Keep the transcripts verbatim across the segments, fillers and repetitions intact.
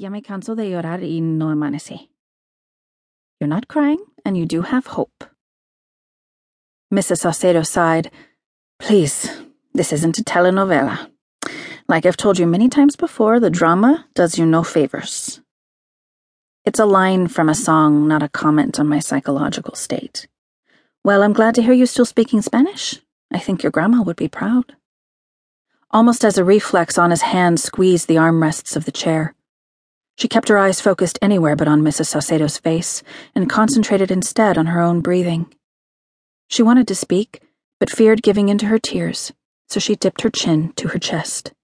Ya me canso de llorar y no amanecí. You're not crying, and you do have hope. Missus Saucedo sighed. Please, this isn't a telenovela. Like I've told you many times before, the drama does you no favors. It's a line from a song, not a comment on my psychological state. Well, I'm glad to hear you still speaking Spanish. I think your grandma would be proud. Almost as a reflex, Anna's hand squeezed the armrests of the chair. She kept her eyes focused anywhere but on Missus Saucedo's face, and concentrated instead on her own breathing. She wanted to speak, but feared giving in to her tears, so she dipped her chin to her chest.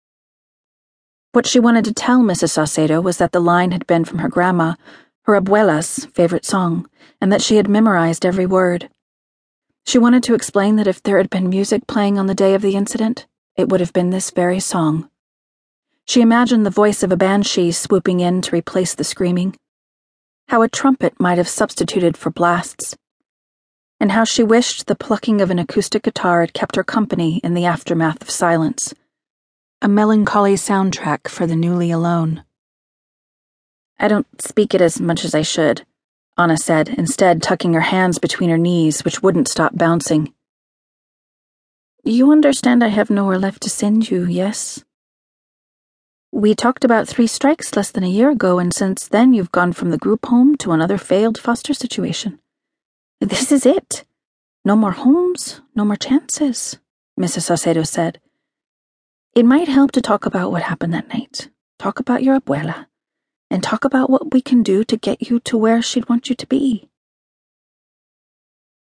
What she wanted to tell Missus Saucedo was that the line had been from her grandma, her abuela's favorite song, and that she had memorized every word. She wanted to explain that if there had been music playing on the day of the incident, it would have been this very song. She imagined the voice of a banshee swooping in to replace the screaming, how a trumpet might have substituted for blasts, and how she wished the plucking of an acoustic guitar had kept her company in the aftermath of silence. A melancholy soundtrack for the newly alone. I don't speak it as much as I should, Anna said, instead tucking her hands between her knees, which wouldn't stop bouncing. You understand I have nowhere left to send you, yes? We talked about three strikes less than a year ago, and since then you've gone from the group home to another failed foster situation. This is it. No more homes, no more chances, Missus Saucedo said. It might help to talk about what happened that night, talk about your abuela, and talk about what we can do to get you to where she'd want you to be.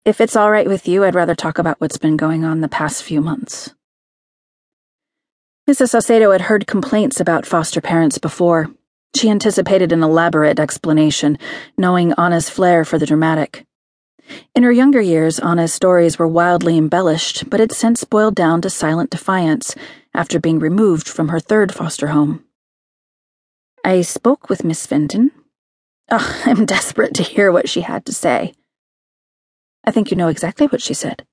If it's all right with you, I'd rather talk about what's been going on the past few months. Missus Saucedo had heard complaints about foster parents before. She anticipated an elaborate explanation, knowing Anna's flair for the dramatic. In her younger years, Anna's stories were wildly embellished, but had since boiled down to silent defiance, after being removed from her third foster home. I spoke with Miss Fenton. Oh, I'm desperate to hear what she had to say. I think you know exactly what she said.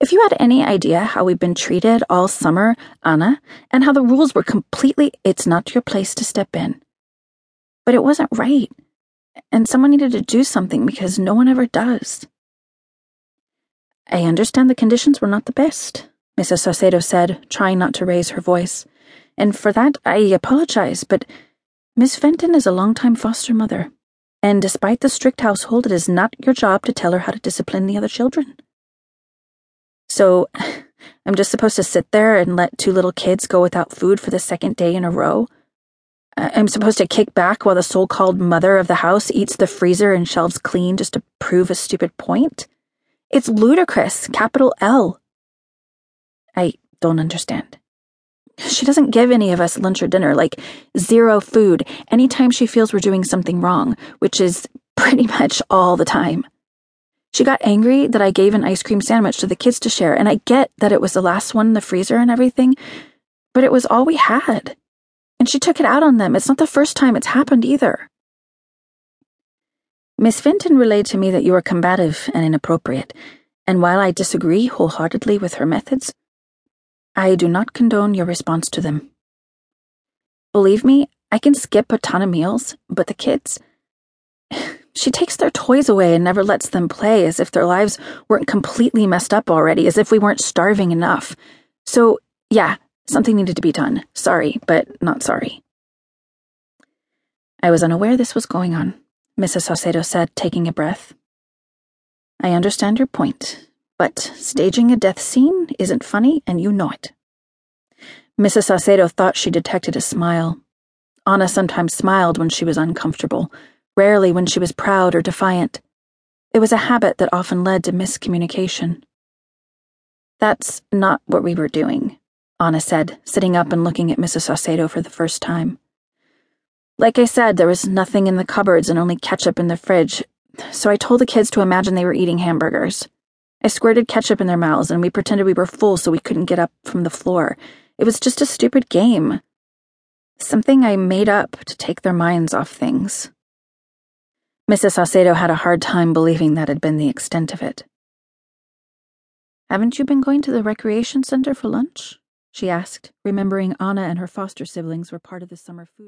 If you had any idea how we've been treated all summer, Anna, and how the rules were completely, it's not your place to step in. But it wasn't right, and someone needed to do something because no one ever does. I understand the conditions were not the best, Missus Saucedo said, trying not to raise her voice. And for that, I apologize, but Miss Fenton is a longtime foster mother, and despite the strict household, it is not your job to tell her how to discipline the other children. So, I'm just supposed to sit there and let two little kids go without food for the second day in a row? I'm supposed to kick back while the so-called mother of the house eats the freezer and shelves clean just to prove a stupid point? It's ludicrous, capital L. I don't understand. She doesn't give any of us lunch or dinner, like zero food, anytime she feels we're doing something wrong, which is pretty much all the time. She got angry that I gave an ice cream sandwich to the kids to share, and I get that it was the last one in the freezer and everything, but it was all we had. And she took it out on them. It's not the first time it's happened either. Miss Fenton relayed to me that you were combative and inappropriate, and while I disagree wholeheartedly with her methods, I do not condone your response to them. Believe me, I can skip a ton of meals, but the kids... She takes their toys away and never lets them play, as if their lives weren't completely messed up already, as if we weren't starving enough. So, yeah, something needed to be done. Sorry, but not sorry. I was unaware this was going on, Missus Saucedo said, taking a breath. I understand your point. But staging a death scene isn't funny, and you know it. Missus Saucedo thought she detected a smile. Anna sometimes smiled when she was uncomfortable, rarely when she was proud or defiant. It was a habit that often led to miscommunication. That's not what we were doing, Anna said, sitting up and looking at Missus Saucedo for the first time. Like I said, there was nothing in the cupboards and only ketchup in the fridge, so I told the kids to imagine they were eating hamburgers. I squirted ketchup in their mouths, and we pretended we were full so we couldn't get up from the floor. It was just a stupid game. Something I made up to take their minds off things. Missus Saucedo had a hard time believing that had been the extent of it. Haven't you been going to the recreation center for lunch? She asked, remembering Anna and her foster siblings were part of the summer food.